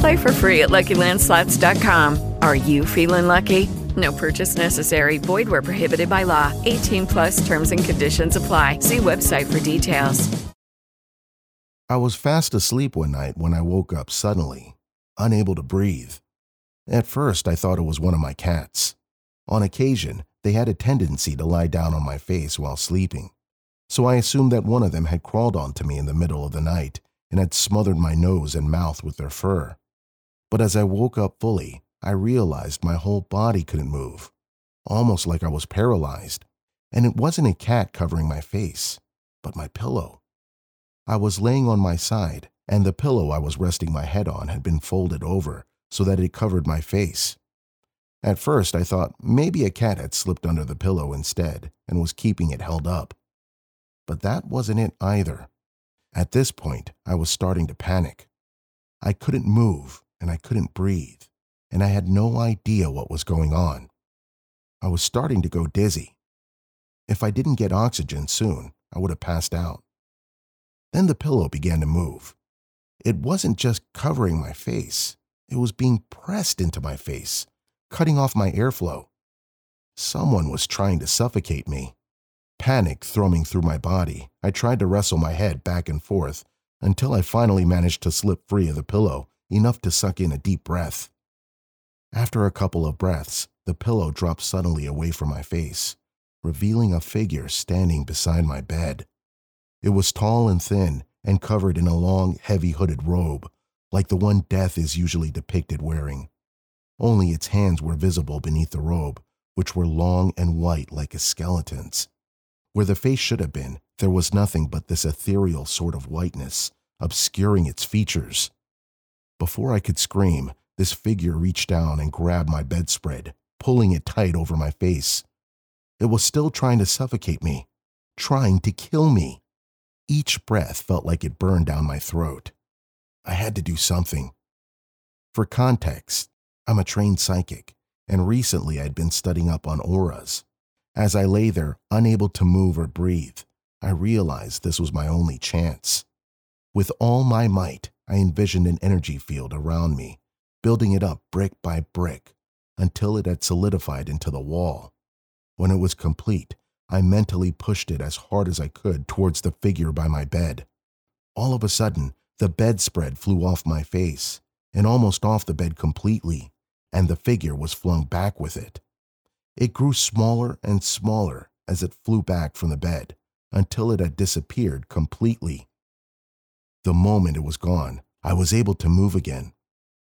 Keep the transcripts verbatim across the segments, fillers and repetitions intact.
Play for free at Lucky Land Slots dot com. Are you feeling lucky? No purchase necessary. Void where prohibited by law. eighteen plus terms and conditions apply. See website for details. I was fast asleep one night when I woke up suddenly, unable to breathe. At first, I thought it was one of my cats. On occasion, they had a tendency to lie down on my face while sleeping, so I assumed that one of them had crawled onto me in the middle of the night and had smothered my nose and mouth with their fur. But as I woke up fully, I realized my whole body couldn't move, almost like I was paralyzed, and it wasn't a cat covering my face, but my pillow. I was laying on my side, and the pillow I was resting my head on had been folded over so that it covered my face. At first, I thought maybe a cat had slipped under the pillow instead and was keeping it held up. But that wasn't it either. At this point, I was starting to panic. I couldn't move, and I couldn't breathe, and I had no idea what was going on. I was starting to go dizzy. If I didn't get oxygen soon, I would have passed out. Then the pillow began to move. It wasn't just covering my face. It was being pressed into my face, cutting off my airflow. Someone was trying to suffocate me. Panic thrumming through my body, I tried to wrestle my head back and forth until I finally managed to slip free of the pillow enough to suck in a deep breath. After a couple of breaths, the pillow dropped suddenly away from my face, revealing a figure standing beside my bed. It was tall and thin, and covered in a long, heavy-hooded robe, like the one death is usually depicted wearing. Only its hands were visible beneath the robe, which were long and white like a skeleton's. Where the face should have been, there was nothing but this ethereal sort of whiteness, obscuring its features. Before I could scream, this figure reached down and grabbed my bedspread, pulling it tight over my face. It was still trying to suffocate me, trying to kill me. Each breath felt like it burned down my throat. I had to do something. For context, I'm a trained psychic, and recently I'd been studying up on auras. As I lay there, unable to move or breathe, I realized this was my only chance. With all my might, I envisioned an energy field around me, building it up brick by brick, until it had solidified into the wall. When it was complete, I mentally pushed it as hard as I could towards the figure by my bed. All of a sudden, the bedspread flew off my face, and almost off the bed completely, and the figure was flung back with it. It grew smaller and smaller as it flew back from the bed, until it had disappeared completely. The moment it was gone, I was able to move again.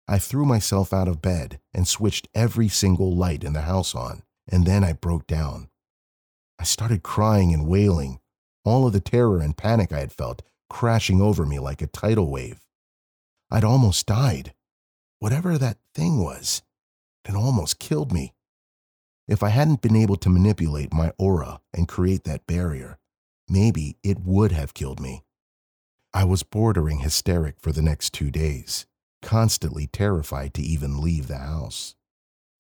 I threw myself out of bed and switched every single light in the house on, and then I broke down. I started crying and wailing, all of the terror and panic I had felt crashing over me like a tidal wave. I'd almost died. Whatever that thing was, it almost killed me. If I hadn't been able to manipulate my aura and create that barrier, maybe it would have killed me. I was bordering hysteric for the next two days, constantly terrified to even leave the house.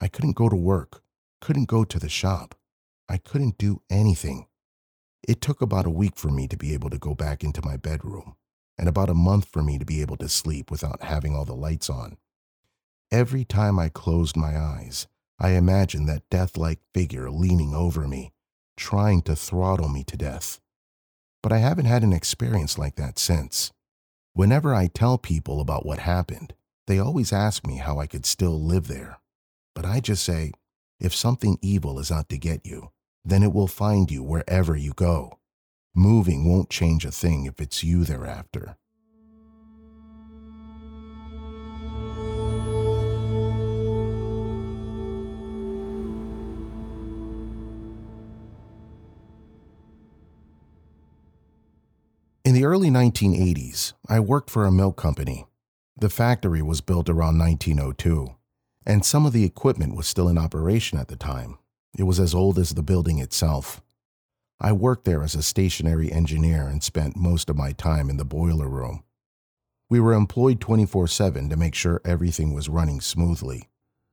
I couldn't go to work, couldn't go to the shop. I couldn't do anything. It took about a week for me to be able to go back into my bedroom, and about a month for me to be able to sleep without having all the lights on. Every time I closed my eyes, I imagined that death-like figure leaning over me, trying to throttle me to death. But I haven't had an experience like that since. Whenever I tell people about what happened, they always ask me how I could still live there. But I just say, if something evil is out to get you, then it will find you wherever you go. Moving won't change a thing if it's you they're after. In the early nineteen eighties, I worked for a milk company. The factory was built around nineteen oh two, and some of the equipment was still in operation at the time. It was as old as the building itself. I worked there as a stationary engineer and spent most of my time in the boiler room. We were employed twenty-four seven to make sure everything was running smoothly,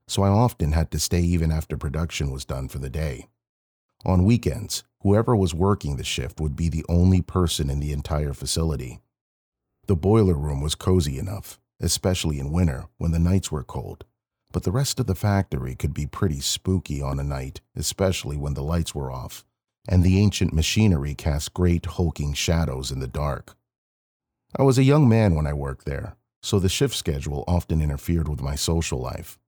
so I often had to stay even after production was done for the day. On weekends, whoever was working the shift would be the only person in the entire facility. The boiler room was cozy enough, especially in winter when the nights were cold, but the rest of the factory could be pretty spooky on a night, especially when the lights were off, and the ancient machinery cast great hulking shadows in the dark. I was a young man when I worked there, so the shift schedule often interfered with my social life.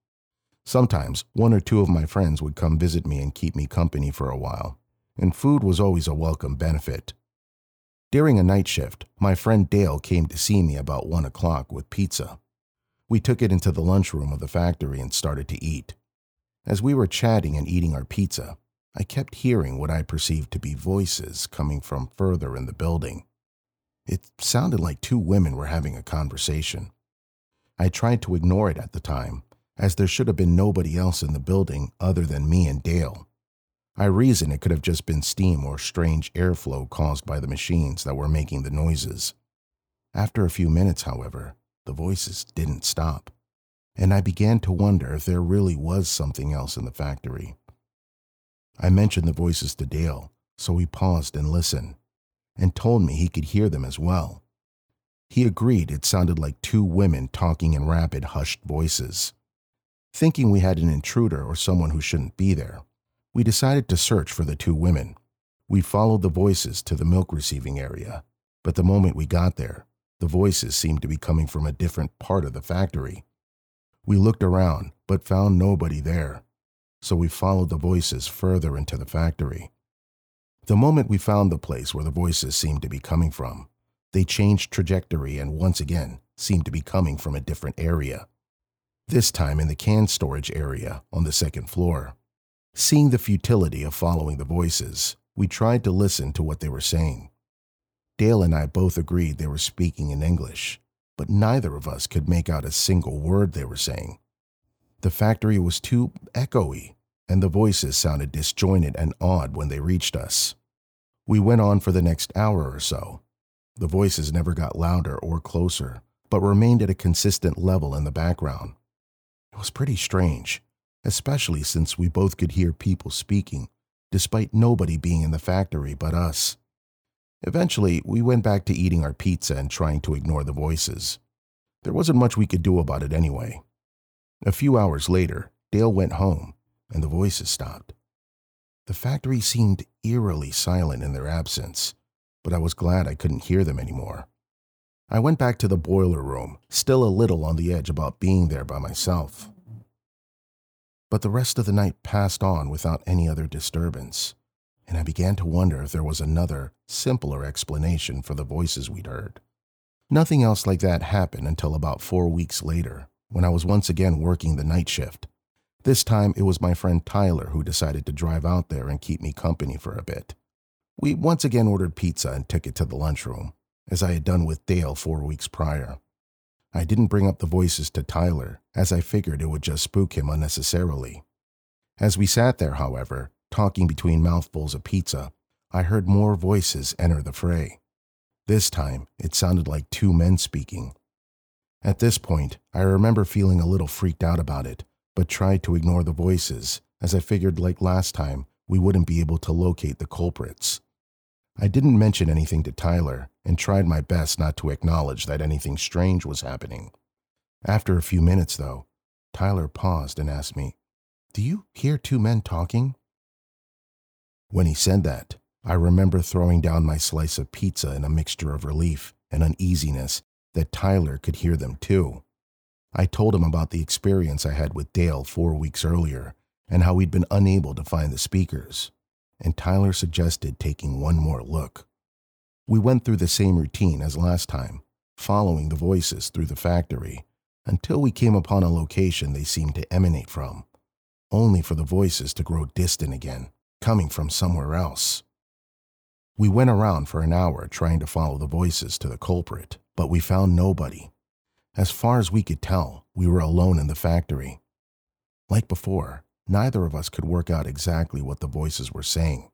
Sometimes one or two of my friends would come visit me and keep me company for a while, and food was always a welcome benefit. During a night shift, my friend Dale came to see me about one o'clock with pizza. We took it into the lunchroom of the factory and started to eat. As we were chatting and eating our pizza, I kept hearing what I perceived to be voices coming from further in the building. It sounded like two women were having a conversation. I tried to ignore it at the time, as there should have been nobody else in the building other than me and Dale. I reasoned it could have just been steam or strange airflow caused by the machines that were making the noises. After a few minutes, however, the voices didn't stop, and I began to wonder if there really was something else in the factory. I mentioned the voices to Dale, so he paused and listened, and told me he could hear them as well. He agreed it sounded like two women talking in rapid, hushed voices. Thinking we had an intruder or someone who shouldn't be there, we decided to search for the two women. We followed the voices to the milk receiving area, but the moment we got there, the voices seemed to be coming from a different part of the factory. We looked around, but found nobody there, so we followed the voices further into the factory. The moment we found the place where the voices seemed to be coming from, they changed trajectory and once again seemed to be coming from a different area. This time in the can storage area on the second floor. Seeing the futility of following the voices, we tried to listen to what they were saying. Dale and I both agreed they were speaking in English, but neither of us could make out a single word they were saying. The factory was too echoey, and the voices sounded disjointed and odd when they reached us. We went on for the next hour or so. The voices never got louder or closer, but remained at a consistent level in the background. It was pretty strange, especially since we both could hear people speaking, despite nobody being in the factory but us. Eventually, we went back to eating our pizza and trying to ignore the voices. There wasn't much we could do about it anyway. A few hours later, Dale went home, and the voices stopped. The factory seemed eerily silent in their absence, but I was glad I couldn't hear them anymore. I went back to the boiler room, still a little on the edge about being there by myself. But the rest of the night passed on without any other disturbance, and I began to wonder if there was another, simpler explanation for the voices we'd heard. Nothing else like that happened until about four weeks later, when I was once again working the night shift. This time it was my friend Tyler who decided to drive out there and keep me company for a bit. We once again ordered pizza and took it to the lunchroom, as I had done with Dale four weeks prior. I didn't bring up the voices to Tyler, as I figured it would just spook him unnecessarily. As we sat there, however, talking between mouthfuls of pizza, I heard more voices enter the fray. This time, it sounded like two men speaking. At this point, I remember feeling a little freaked out about it, but tried to ignore the voices, as I figured like last time, we wouldn't be able to locate the culprits. I didn't mention anything to Tyler, and tried my best not to acknowledge that anything strange was happening. After a few minutes, though, Tyler paused and asked me, "Do you hear two men talking?" When he said that, I remember throwing down my slice of pizza in a mixture of relief and uneasiness that Tyler could hear them too. I told him about the experience I had with Dale four weeks earlier, and how we'd been unable to find the speakers, and Tyler suggested taking one more look. We went through the same routine as last time, following the voices through the factory, until we came upon a location they seemed to emanate from, only for the voices to grow distant again, coming from somewhere else. We went around for an hour trying to follow the voices to the culprit, but we found nobody. As far as we could tell, we were alone in the factory. Like before, neither of us could work out exactly what the voices were saying,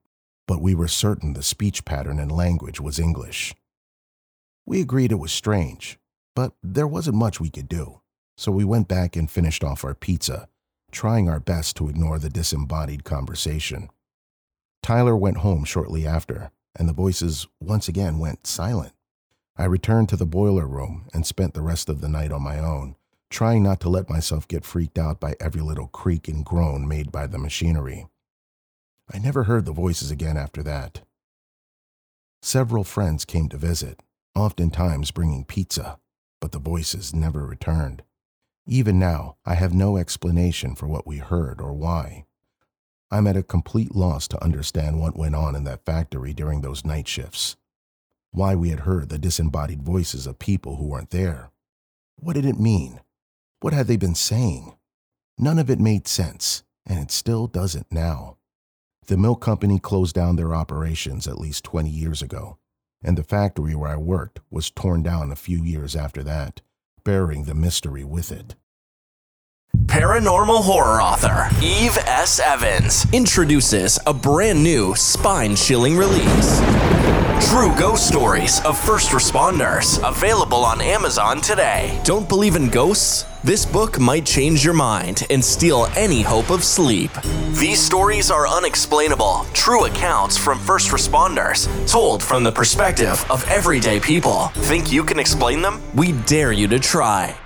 but we were certain the speech pattern and language was English. We agreed it was strange, but there wasn't much we could do, so we went back and finished off our pizza, trying our best to ignore the disembodied conversation. Tyler went home shortly after, and the voices once again went silent. I returned to the boiler room and spent the rest of the night on my own, trying not to let myself get freaked out by every little creak and groan made by the machinery. I never heard the voices again after that. Several friends came to visit, oftentimes bringing pizza, but the voices never returned. Even now, I have no explanation for what we heard or why. I'm at a complete loss to understand what went on in that factory during those night shifts. Why we had heard the disembodied voices of people who weren't there. What did it mean? What had they been saying? None of it made sense, and it still doesn't now. The milk company closed down their operations at least twenty years ago, and the factory where I worked was torn down a few years after that, bearing the mystery with it. Paranormal horror author Eve S. Evans introduces a brand new spine-chilling release. True Ghost Stories of First Responders, available on Amazon today. Don't believe in ghosts? This book might change your mind and steal any hope of sleep. These stories are unexplainable, true accounts from first responders, told from the perspective of everyday people. Think you can explain them? We dare you to try.